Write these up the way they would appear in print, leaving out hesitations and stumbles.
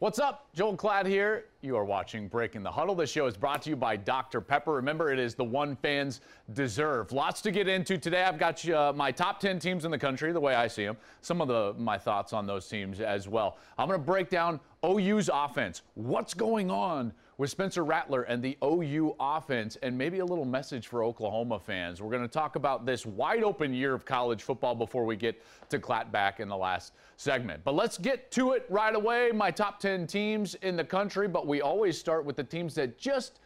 What's up? Joel Klatt here. You are watching Breaking the Huddle. This show is brought to you by Dr. Pepper. Remember, it is the one fans deserve. Lots to get into today. I've got you, my top 10 teams in the country, the way I see them. Some of my thoughts on those teams as well. I'm going to break down OU's offense. What's going on with Spencer Rattler and the OU offense, and maybe a little message for Oklahoma fans. We're going to talk about this wide-open year of college football before we get to Klatt back in the last segment. But let's get to it right away. My top 10 teams in the country, but we always start with the teams that just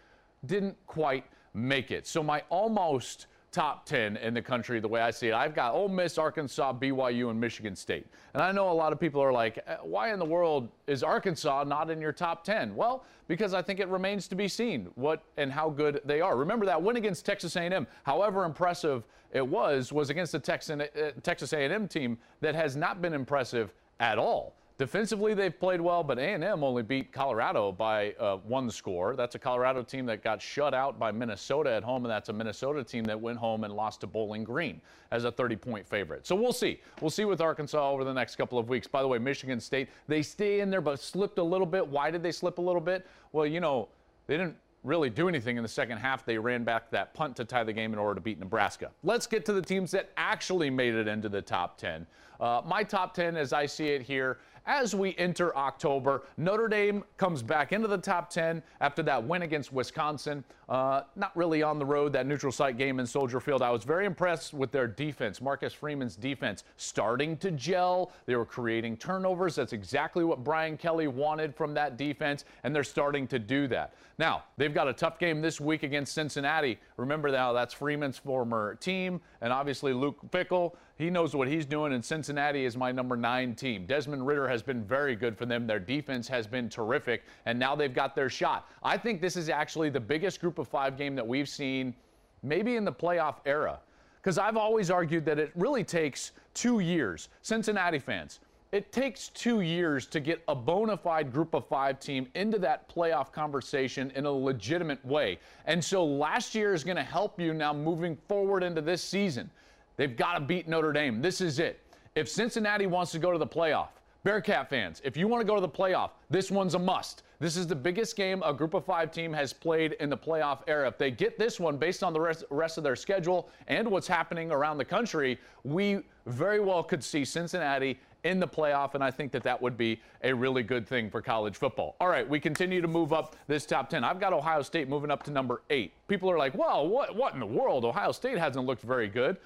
didn't quite make it. So my almost top 10 in the country, the way I see it, I've got Ole Miss, Arkansas, BYU, and Michigan State. And I know a lot of people are like, why in the world is Arkansas not in your top 10? Well, because I think it remains to be seen what and how good they are. Remember that win against Texas A&M, however impressive it was against a Texas A&M team that has not been impressive at all. Defensively, they've played well, but A&M only beat Colorado by one score. That's a Colorado team that got shut out by Minnesota at home, and that's a Minnesota team that went home and lost to Bowling Green as a 30-point favorite. So we'll see. We'll see with Arkansas over the next couple of weeks. By the way, Michigan State, they stay in there but slipped a little bit. Why did they slip a little bit? Well, you know, they didn't really do anything in the second half. They ran back that punt to tie the game in order to beat Nebraska. Let's get to the teams that actually made it into the top 10. My top 10 as I see it here, as we enter October, Notre Dame comes back into the top 10 after that win against Wisconsin. Not really on the road, that neutral site game in Soldier Field. I was very impressed with their defense, Marcus Freeman's defense, starting to gel. They were creating turnovers. That's exactly what Brian Kelly wanted from that defense, and they're starting to do that. Now, they've got a tough game this week against Cincinnati. Remember now, that's Freeman's former team, and obviously Luke Fickell. He knows what he's doing, and Cincinnati is my number 9 team. Desmond Ridder has been very good for them. Their defense has been terrific, and now they've got their shot. I think this is actually the biggest group of 5 game that we've seen maybe in the playoff era, because I've always argued that it really takes 2 years. Cincinnati fans, it takes 2 years to get a bona fide group of 5 team into that playoff conversation in a legitimate way. And so last year is going to help you now moving forward into this season. They've got to beat Notre Dame. This is it. If Cincinnati wants to go to the playoff, Bearcat fans, if you want to go to the playoff, this one's a must. This is the biggest game a group of 5 team has played in the playoff era. If they get this one based on the rest of their schedule and what's happening around the country, we very well could see Cincinnati in the playoff, and I think that that would be a really good thing for college football. All right, we continue to move up this top 10. I've got Ohio State moving up to number 8. People are like, well, what in the world? Ohio State hasn't looked very good.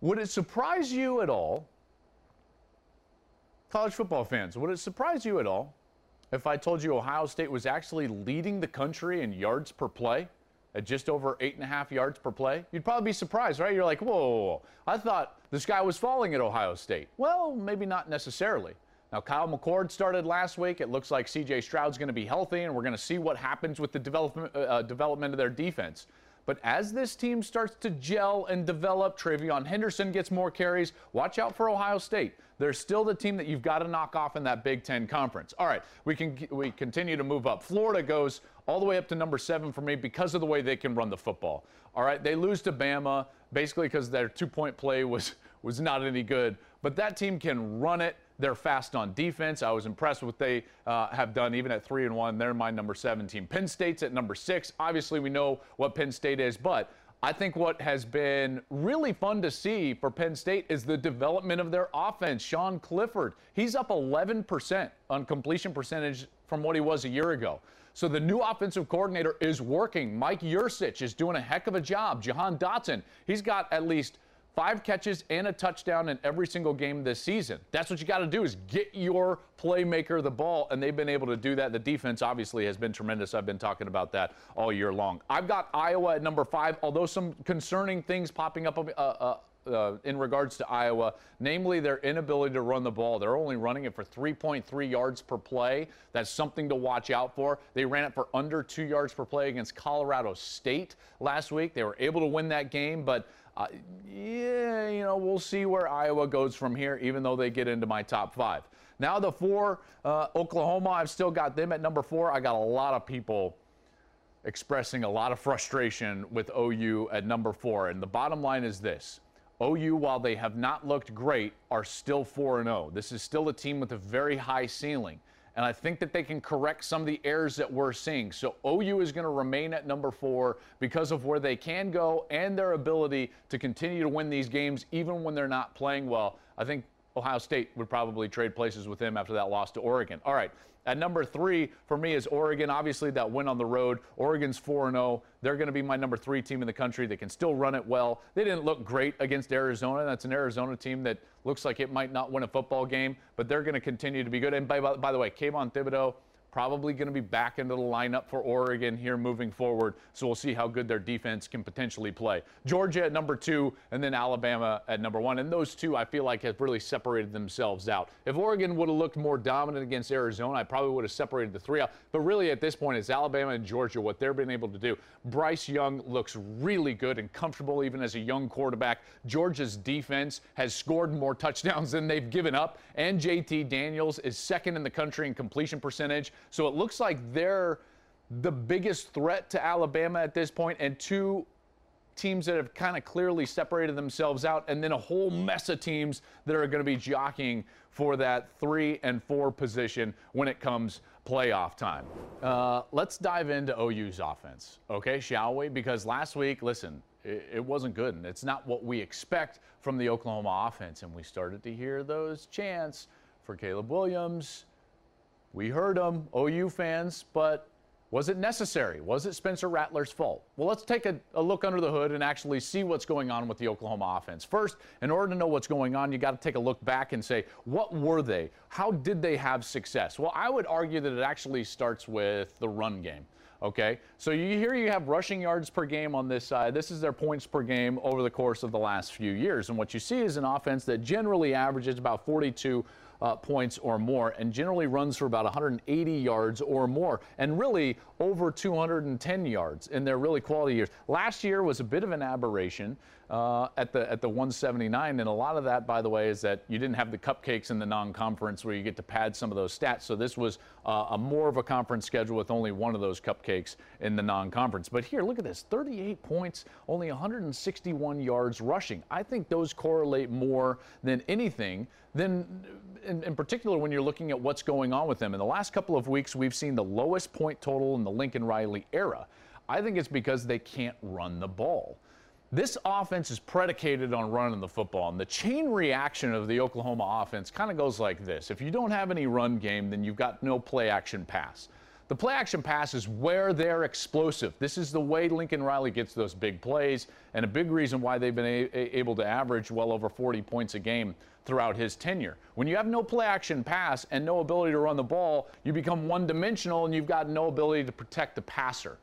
Would it surprise you at all, college football fans, would it surprise you at all if I told you Ohio State was actually leading the country in yards per play at just over 8.5 yards per play? You'd probably be surprised, right? You're like, whoa, I thought the sky was falling at Ohio State. Well, maybe not necessarily. Now, Kyle McCord started last week. It looks like C.J. Stroud's going to be healthy, and we're going to see what happens with the development of their defense. But as this team starts to gel and develop, Travion Henderson gets more carries. Watch out for Ohio State. They're still the team that you've got to knock off in that Big Ten conference. All right, we continue to move up. Florida goes all the way up to number 7 for me because of the way they can run the football. All right, they lose to Bama basically because their two-point play was not any good. But that team can run it. They're fast on defense. I was impressed with what they have done, even at 3-1. They're my number 17. Penn State's at number 6. Obviously, we know what Penn State is, but I think what has been really fun to see for Penn State is the development of their offense. Sean Clifford, he's up 11% on completion percentage from what he was a year ago. So the new offensive coordinator is working. Mike Yursich is doing a heck of a job. Jahan Dotson, he's got at least 5 catches and a touchdown in every single game this season. That's what you got to do, is get your playmaker the ball, and they've been able to do that. The defense obviously has been tremendous. I've been talking about that all year long. I've got Iowa at number 5, although some concerning things popping up in regards to Iowa, namely their inability to run the ball. They're only running it for 3.3 yards per play. That's something to watch out for. They ran it for under 2 yards per play against Colorado State last week. They were able to win that game, but yeah, you know, we'll see where Iowa goes from here, even though they get into my top 5. Now the 4, Oklahoma, I've still got them at number 4. I got a lot of people expressing a lot of frustration with OU at number 4. And the bottom line is this. OU, while they have not looked great, are still 4-0. This is still a team with a very high ceiling. And I think that they can correct some of the errors that we're seeing. So OU is going to remain at number 4 because of where they can go and their ability to continue to win these games even when they're not playing well. I think Ohio State would probably trade places with them after that loss to Oregon. All right, at number 3 for me is Oregon. Obviously, that win on the road. Oregon's 4-0. They're going to be my number 3 team in the country. They can still run it well. They didn't look great against Arizona. That's an Arizona team that looks like it might not win a football game, but they're going to continue to be good. And by the way, Kayvon Thibodeau probably going to be back into the lineup for Oregon here moving forward. So we'll see how good their defense can potentially play. Georgia at number 2, and then Alabama at number 1. And those 2, I feel like, have really separated themselves out. If Oregon would have looked more dominant against Arizona, I probably would have separated the 3 out. But really, at this point, it's Alabama and Georgia, what they've been able to do. Bryce Young looks really good and comfortable even as a young quarterback. Georgia's defense has scored more touchdowns than they've given up. And JT Daniels is second in the country in completion percentage. So it looks like they're the biggest threat to Alabama at this point, and 2 teams that have kind of clearly separated themselves out, and then a whole mess of teams that are going to be jockeying for that 3 and 4 position when it comes playoff time. Let's dive into OU's offense, okay, shall we? Because last week, listen, it wasn't good, and it's not what we expect from the Oklahoma offense, and we started to hear those chants for Caleb Williams. We heard them, OU fans, but was it necessary? Was it Spencer Rattler's fault? Well, let's take a look under the hood and actually see what's going on with the Oklahoma offense. First, in order to know what's going on, you got to take a look back and say, what were they? How did they have success? Well, I would argue that it actually starts with the run game. Okay, so here you have rushing yards per game on this side. This is their points per game over the course of the last few years. And what you see is an offense that generally averages about 42 points or more, and generally runs for about 180 yards or more, and really over 210 yards in their really quality years. Last year was a bit of an aberration at the 179, and a lot of that, by the way, is that you didn't have the cupcakes in the non-conference where you get to pad some of those stats. So this was a more of a conference schedule with only one of those cupcakes in the non-conference. But here, look at this: 38 points, only 161 yards rushing. I think those correlate more than anything. In particular, when you're looking at what's going on with them. In the last couple of weeks, we've seen the lowest point total in the Lincoln Riley era. I think it's because they can't run the ball. This offense is predicated on running the football, and the chain reaction of the Oklahoma offense kind of goes like this. If you don't have any run game, then you've got no play-action pass. The play-action pass is where they're explosive. This is the way Lincoln Riley gets those big plays, and a big reason why they've been able to average well over 40 points a game throughout his tenure. When you have no play-action pass and no ability to run the ball, you become one-dimensional, and you've got no ability to protect the passer,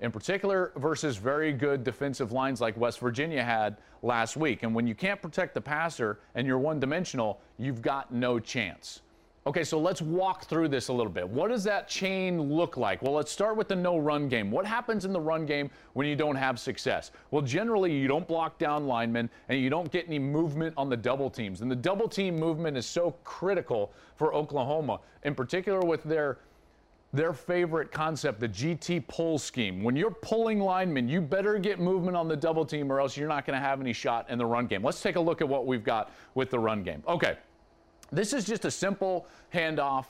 in particular versus very good defensive lines like West Virginia had last week. And when you can't protect the passer and you're one-dimensional, you've got no chance. Okay, so let's walk through this a little bit. What does that chain look like? Well, let's start with the no run game. What happens in the run game when you don't have success? Well, generally, you don't block down linemen, and you don't get any movement on the double teams. And the double team movement is so critical for Oklahoma, in particular with their favorite concept, the GT pull scheme. When you're pulling linemen, you better get movement on the double team, or else you're not going to have any shot in the run game. Let's take a look at what we've got with the run game. Okay. This is just a simple handoff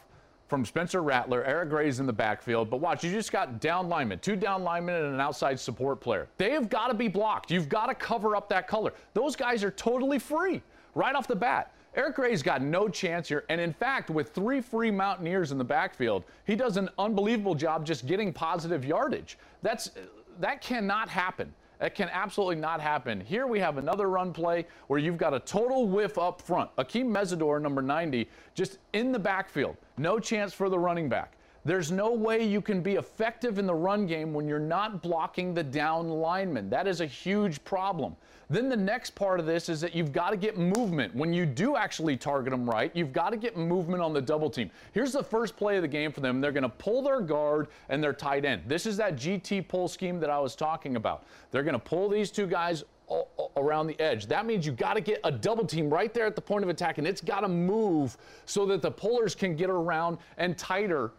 from Spencer Rattler. Eric Gray's in the backfield, but watch, you just got down linemen, two down linemen and an outside support player. They have got to be blocked. You've got to cover up that color. Those guys are totally free right off the bat. Eric Gray's got no chance here, and in fact, with three free Mountaineers in the backfield, he does an unbelievable job just getting positive yardage. That cannot happen. That can absolutely not happen. Here we have another run play where you've got a total whiff up front. Akeem Mesidor, number 90, just in the backfield. No chance for the running back. There's no way you can be effective in the run game when you're not blocking the down lineman. That is a huge problem. Then the next part of this is that you've got to get movement. When you do actually target them right, you've got to get movement on the double team. Here's the first play of the game for them. They're going to pull their guard and their tight end. This is that GT pull scheme that I was talking about. They're going to pull these two guys around the edge. That means you got to get a double team right there at the point of attack, and it's got to move so that the pullers can get around and tighter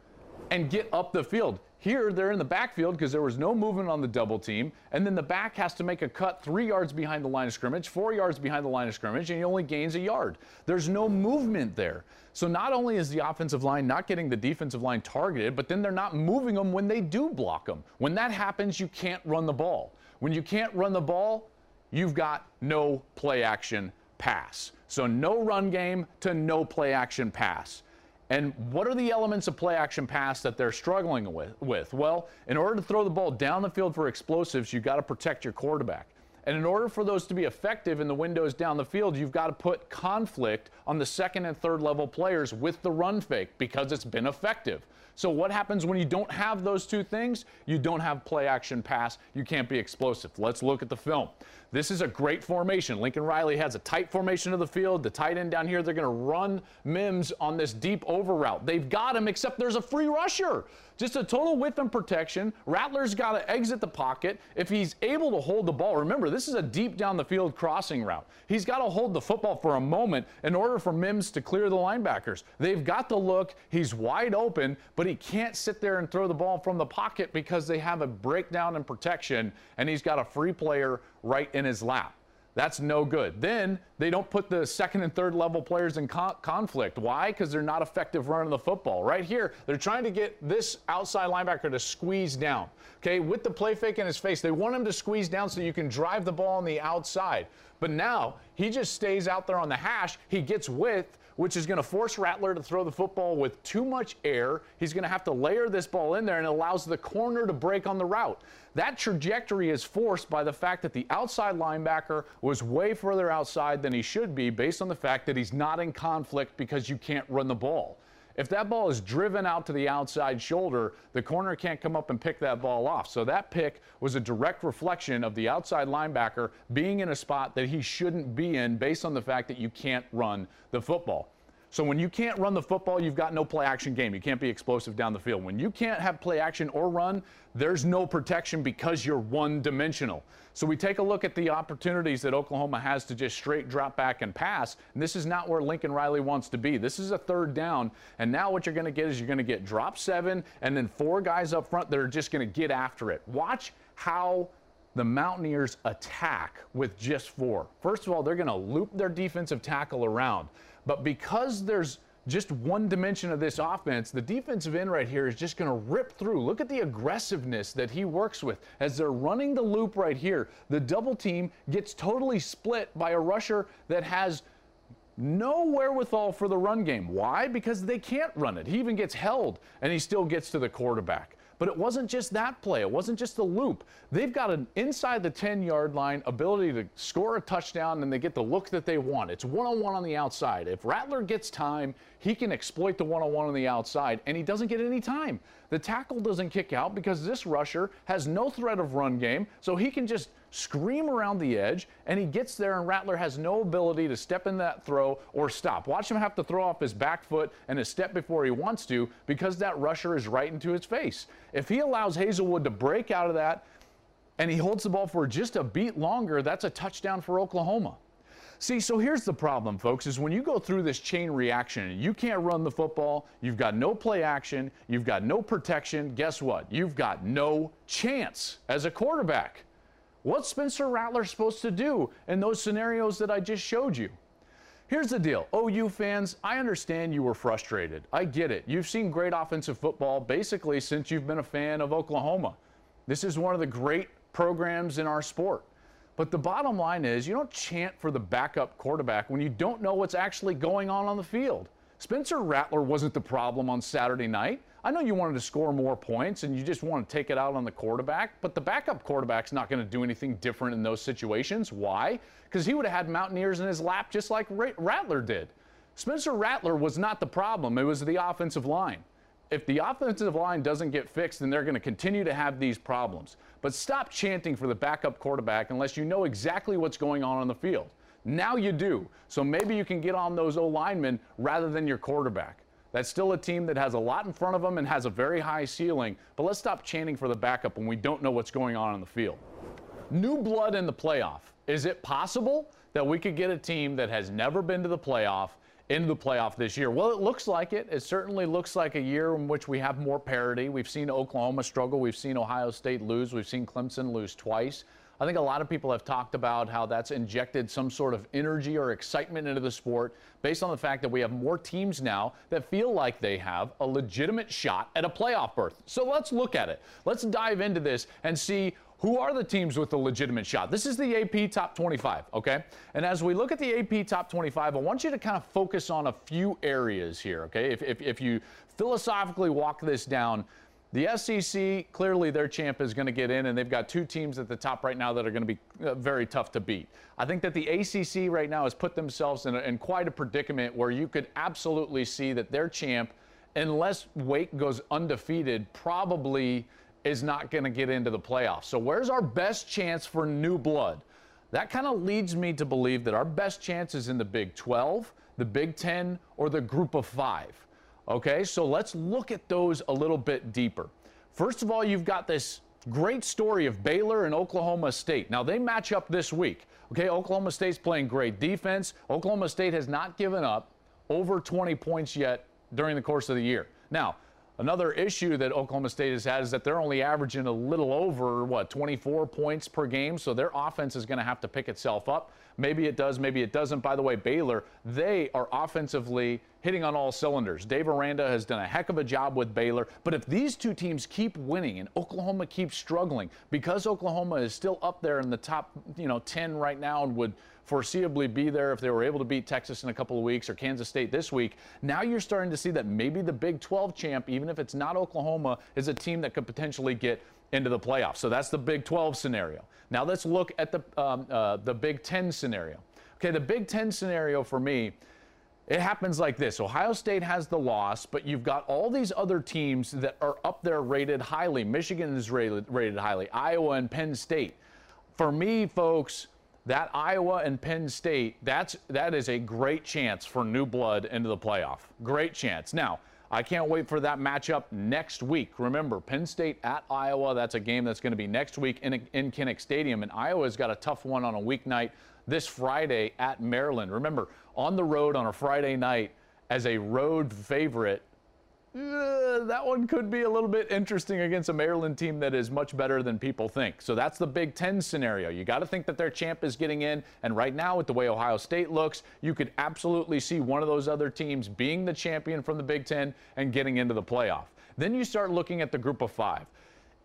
and get up the field. Here, they're in the backfield because there was no movement on the double team, and then the back has to make a cut 3 yards behind the line of scrimmage, 4 yards behind the line of scrimmage, and he only gains a yard. There's no movement there. So not only is the offensive line not getting the defensive line targeted, but then they're not moving them when they do block them. When that happens, you can't run the ball. When you can't run the ball, you've got no play action pass. So no run game to no play action pass. And what are the elements of play-action pass that they're struggling with? Well, in order to throw the ball down the field for explosives, you've got to protect your quarterback. And in order for those to be effective in the windows down the field, you've got to put conflict on the second and third level players with the run fake because it's been effective. So what happens when you don't have those two things? You don't have play-action pass. You can't be explosive. Let's look at the film. This is a great formation. Lincoln Riley has a tight formation of the field. The tight end down here, they're going to run Mims on this deep over route. They've got him, except there's a free rusher. Just a total whiff and protection. Rattler's got to exit the pocket. If he's able to hold the ball, remember, this is a deep down the field crossing route. He's got to hold the football for a moment in order for Mims to clear the linebackers. They've got the look. He's wide open, but he can't sit there and throw the ball from the pocket because they have a breakdown in protection, and he's got a free player right in his lap. That's no good. Then they don't put the second and third level players in conflict. Why? Because they're not effective running the football. Right here, they're trying to get this outside linebacker to squeeze down. Okay, with the play fake in his face, they want him to squeeze down so you can drive the ball on the outside. But now he just stays out there on the hash. He gets width, which is going to force Rattler to throw the football with too much air. He's going to have to layer this ball in there, and it allows the corner to break on the route. That trajectory is forced by the fact that the outside linebacker was way further outside than he should be based on the fact that he's not in conflict because you can't run the ball. If that ball is driven out to the outside shoulder, the corner can't come up and pick that ball off. So that pick was a direct reflection of the outside linebacker being in a spot that he shouldn't be in based on the fact that you can't run the football. So when you can't run the football, you've got no play-action game. You can't be explosive down the field. When you can't have play-action or run, there's no protection because you're one-dimensional. So we take a look at the opportunities that Oklahoma has to just straight drop back and pass, and this is not where Lincoln Riley wants to be. This is a third down, and now what you're going to get is you're going to get drop seven and then four guys up front that are just going to get after it. Watch how the Mountaineers attack with just four. First of all, they're going to loop their defensive tackle around. But because there's just one dimension of this offense, the defensive end right here is just going to rip through. Look at the aggressiveness that he works with. As they're running the loop right here, the double team gets totally split by a rusher that has no wherewithal for the run game. Why? Because they can't run it. He even gets held, and he still gets to the quarterback. But it wasn't just that play. It wasn't just the loop. They've got an inside the 10-yard line ability to score a touchdown, and they get the look that they want. It's one-on-one on the outside. If Rattler gets time, he can exploit the one-on-one on the outside, and he doesn't get any time. The tackle doesn't kick out because this rusher has no threat of run game, so he can just scream around the edge, and he gets there, and Rattler has no ability to step in that throw or stop. Watch him have to throw off his back foot and his step before he wants to because that rusher is right into his face. If he allows Hazelwood to break out of that and he holds the ball for just a beat longer, that's a touchdown for Oklahoma. See, so here's the problem, folks, is when you go through this chain reaction, you can't run the football, you've got no play action, you've got no protection, guess what? You've got no chance as a quarterback. What's Spencer Rattler supposed to do in those scenarios that I just showed you? Here's the deal, OU fans, I understand you were frustrated. I get it. You've seen great offensive football basically since you've been a fan of Oklahoma. This is one of the great programs in our sport. But the bottom line is you don't chant for the backup quarterback when you don't know what's actually going on the field. Spencer Rattler wasn't the problem on Saturday night. I know you wanted to score more points and you just want to take it out on the quarterback, but the backup quarterback's not going to do anything different in those situations. Why? Because he would have had Mountaineers in his lap just like Rattler did. Spencer Rattler was not the problem. It was the offensive line. If the offensive line doesn't get fixed, then they're going to continue to have these problems. But stop chanting for the backup quarterback unless you know exactly what's going on the field. Now you do. So maybe you can get on those O-linemen rather than your quarterback. That's still a team that has a lot in front of them and has a very high ceiling. But let's stop chanting for the backup when we don't know what's going on the field. New blood in the playoff. Is it possible that we could get a team that has never been to the playoff into the playoff this year? Well, it looks like it. It certainly looks like a year in which we have more parity. We've seen Oklahoma struggle. We've seen Ohio State lose. We've seen Clemson lose twice. I think a lot of people have talked about how that's injected some sort of energy or excitement into the sport based on the fact that we have more teams now that feel like they have a legitimate shot at a playoff berth. So let's look at it. Let's dive into this and see who are the teams with a legitimate shot. This is the AP Top 25, okay? And as we look at the AP Top 25, I want you to kind of focus on a few areas here, okay? If you philosophically walk this down, the SEC, clearly their champ is going to get in, and they've got two teams at the top right now that are going to be very tough to beat. I think that the ACC right now has put themselves in quite a predicament where you could absolutely see that their champ, unless Wake goes undefeated, probably is not going to get into the playoffs. So where's our best chance for new blood? That kind of leads me to believe that our best chance is in the Big 12, the Big 10, or the Group of 5. Okay, so let's look at those a little bit deeper. First of all, you've got this great story of Baylor and Oklahoma State. Now, they match up this week. Okay, Oklahoma State's playing great defense. Oklahoma State has not given up over 20 points yet during the course of the year. Now, another issue that Oklahoma State has had is that they're only averaging a little over, what, 24 points per game, so their offense is going to have to pick itself up. Maybe it does, maybe it doesn't. By the way, Baylor, they are offensively hitting on all cylinders. Dave Aranda has done a heck of a job with Baylor, but if these two teams keep winning and Oklahoma keeps struggling, because Oklahoma is still up there in the top 10 right now and would foreseeably be there if they were able to beat Texas in a couple of weeks or Kansas State this week, now you're starting to see that maybe the Big 12 champ, even if it's not Oklahoma, is a team that could potentially get into the playoffs. So that's the Big 12 scenario. Now let's look at the Big 10 scenario. Okay, the Big 10 scenario for me, it happens like this. Ohio State has the loss, but you've got all these other teams that are up there rated highly. Michigan is rated highly. Iowa and Penn State. For me, folks, that Iowa and Penn State, that is a great chance for new blood into the playoff. Great chance. Now, I can't wait for that matchup next week. Remember, Penn State at Iowa, that's a game that's going to be next week in Kinnick Stadium, and Iowa's got a tough one on a weeknight this Friday at Maryland. Remember, on the road on a Friday night as a road favorite, that one could be a little bit interesting against a Maryland team that is much better than people think. So that's the Big Ten scenario. You got to think that their champ is getting in, and right now with the way Ohio State looks, you could absolutely see one of those other teams being the champion from the Big Ten and getting into the playoff. Then you start looking at the Group of 5.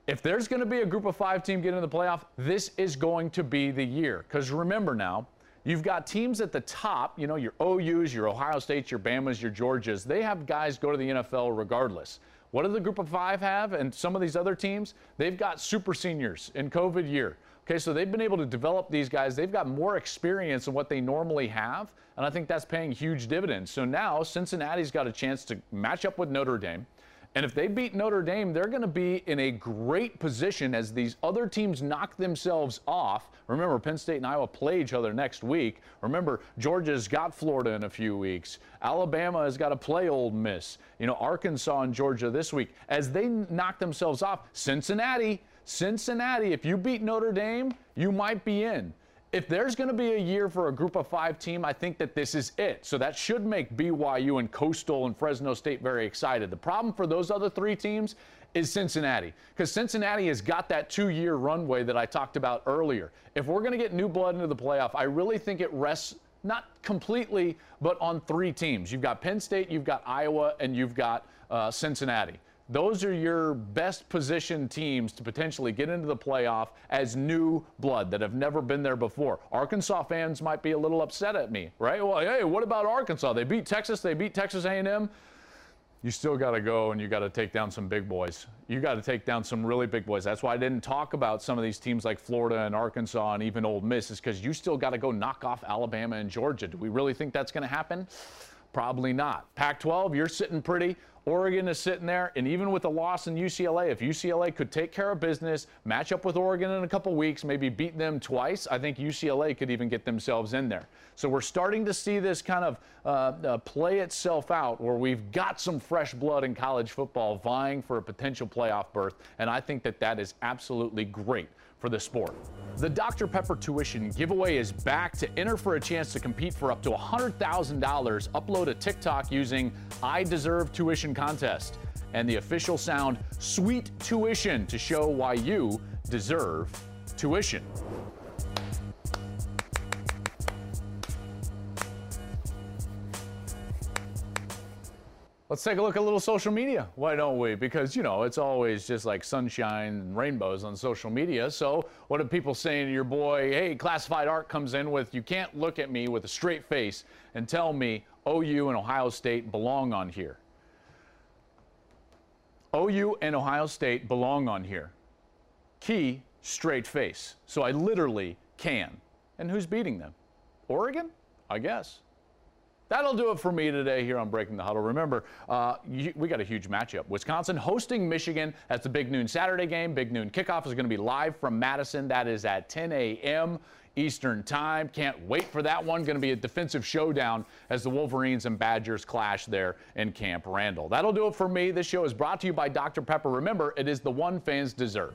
If there's going to be a Group of 5 team getting into the playoff, this is going to be the year. Because remember now, you've got teams at the top, your OUs, your Ohio States, your Bamas, your Georgias. They have guys go to the NFL regardless. What do the Group of 5 have and some of these other teams? They've got super seniors in COVID year. Okay, so they've been able to develop these guys. They've got more experience than what they normally have, and I think that's paying huge dividends. So now Cincinnati's got a chance to match up with Notre Dame. And if they beat Notre Dame, they're going to be in a great position as these other teams knock themselves off. Remember, Penn State and Iowa play each other next week. Remember, Georgia's got Florida in a few weeks. Alabama has got to play Ole Miss. Arkansas and Georgia this week. As they knock themselves off, Cincinnati, if you beat Notre Dame, you might be in. If there's going to be a year for a Group of 5 team, I think that this is it. So that should make BYU and Coastal and Fresno State very excited. The problem for those other three teams is Cincinnati, because Cincinnati has got that two-year runway that I talked about earlier. If we're going to get new blood into the playoff, I really think it rests not completely, but on three teams. You've got Penn State, you've got Iowa, and you've got Cincinnati. Those are your best positioned teams to potentially get into the playoff as new blood that have never been there before. Arkansas fans might be a little upset at me, right? Well, hey, what about Arkansas? They beat Texas A&M. You still got to go and you got to take down some big boys. You got to take down some really big boys. That's why I didn't talk about some of these teams like Florida and Arkansas and even Ole Miss, is because you still got to go knock off Alabama and Georgia. Do we really think that's going to happen? Probably not. Pac-12, you're sitting pretty. Oregon is sitting there, and even with a loss in UCLA, if UCLA could take care of business, match up with Oregon in a couple weeks, maybe beat them twice, I think UCLA could even get themselves in there. So we're starting to see this kind of play itself out, where we've got some fresh blood in college football vying for a potential playoff berth, and I think that that is absolutely great for the sport. The Dr. Pepper tuition giveaway is back. To enter for a chance to compete for up to $100,000, upload a TikTok using I Deserve Tuition Contest and the official sound Sweet Tuition to show why you deserve tuition. Let's take a look at a little social media. Why don't we? Because, you know, it's always just like sunshine and rainbows on social media. So what are people saying to your boy? Hey, Classified Art comes in with, you can't look at me with a straight face and tell me OU and Ohio State belong on here. OU and Ohio State belong on here. Key, straight face. So I literally can. And who's beating them? Oregon, I guess. That'll do it for me today here on Breaking the Huddle. Remember, we got a huge matchup. Wisconsin hosting Michigan. That's the Big Noon Saturday game. Big Noon kickoff is going to be live from Madison. That is at 10 a.m. Eastern Time. Can't wait for that one. Going to be a defensive showdown as the Wolverines and Badgers clash there in Camp Randall. That'll do it for me. This show is brought to you by Dr. Pepper. Remember, it is the one fans deserve.